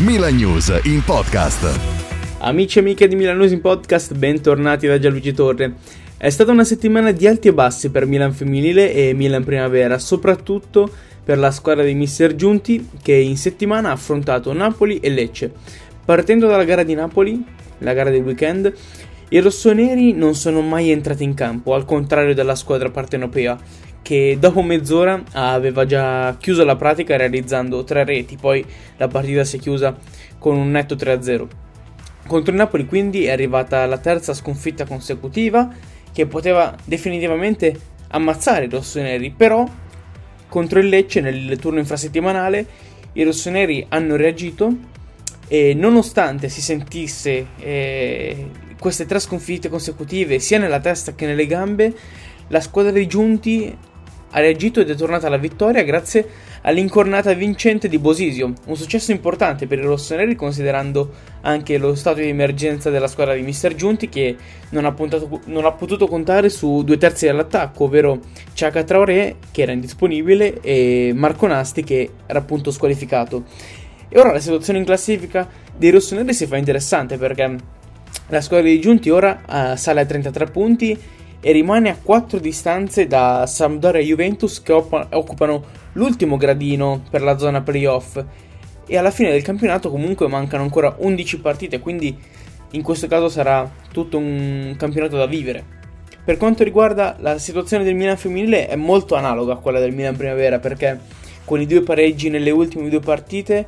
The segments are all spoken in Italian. Milan News in Podcast. Amici e amiche di Milan News in Podcast, bentornati da Gianluigi Torre. È stata una settimana di alti e bassi per Milan Femminile e Milan Primavera, soprattutto per la squadra di Mister Giunti, che in settimana ha affrontato Napoli e Lecce. Partendo dalla gara di Napoli, la gara del weekend, i rossoneri non sono mai entrati in campo, al contrario della squadra partenopea, che dopo mezz'ora aveva già chiuso la pratica realizzando 3 reti, poi la partita si è chiusa con un netto 3-0. Contro il Napoli quindi è arrivata la 3ª sconfitta consecutiva che poteva definitivamente ammazzare i rossoneri, però contro il Lecce nel turno infrasettimanale i rossoneri hanno reagito e nonostante si sentisse queste 3 sconfitte consecutive sia nella testa che nelle gambe, la squadra di Giunti ha reagito ed è tornata alla vittoria grazie all'incornata vincente di Bosisio, un successo importante per i rossoneri considerando anche lo stato di emergenza della squadra di Mister Giunti, che non ha potuto contare su 2/3 dell'attacco, ovvero Chaka Traoré, che era indisponibile, e Marco Nasti, che era appunto squalificato. E ora la situazione in classifica dei rossoneri si fa interessante perché la squadra di Giunti ora sale a 33 punti e rimane a 4 distanze da Sampdoria e Juventus, che occupano l'ultimo gradino per la zona playoff, e alla fine del campionato comunque mancano ancora 11 partite, quindi in questo caso sarà tutto un campionato da vivere. Per quanto riguarda la situazione del Milan femminile, è molto analoga a quella del Milan Primavera, perché con i 2 pareggi nelle ultime 2 partite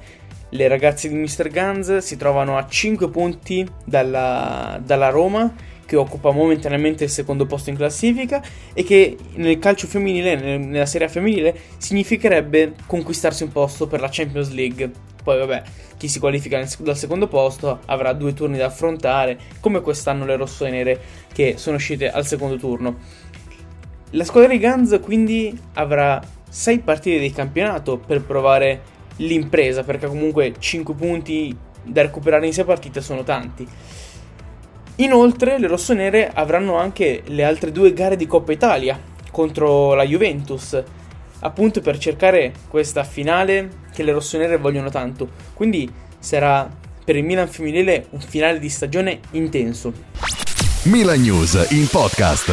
le ragazze di Mr. Ganz si trovano a 5 punti dalla Roma, che occupa momentaneamente il 2° posto in classifica e che nel calcio femminile, nella Serie A femminile, significherebbe conquistarsi un posto per la Champions League. Poi vabbè, chi si qualifica dal 2° posto avrà 2 turni da affrontare, come quest'anno le rossonere che sono uscite al 2° turno. La squadra di Ganz quindi avrà 6 partite di campionato per provare l'impresa, perché comunque 5 punti da recuperare in 6 partite sono tanti. Inoltre le rossonere avranno anche le altre 2 gare di Coppa Italia contro la Juventus, appunto per cercare questa finale che le rossonere vogliono tanto. Quindi sarà per il Milan femminile un finale di stagione intenso. Milan News in Podcast.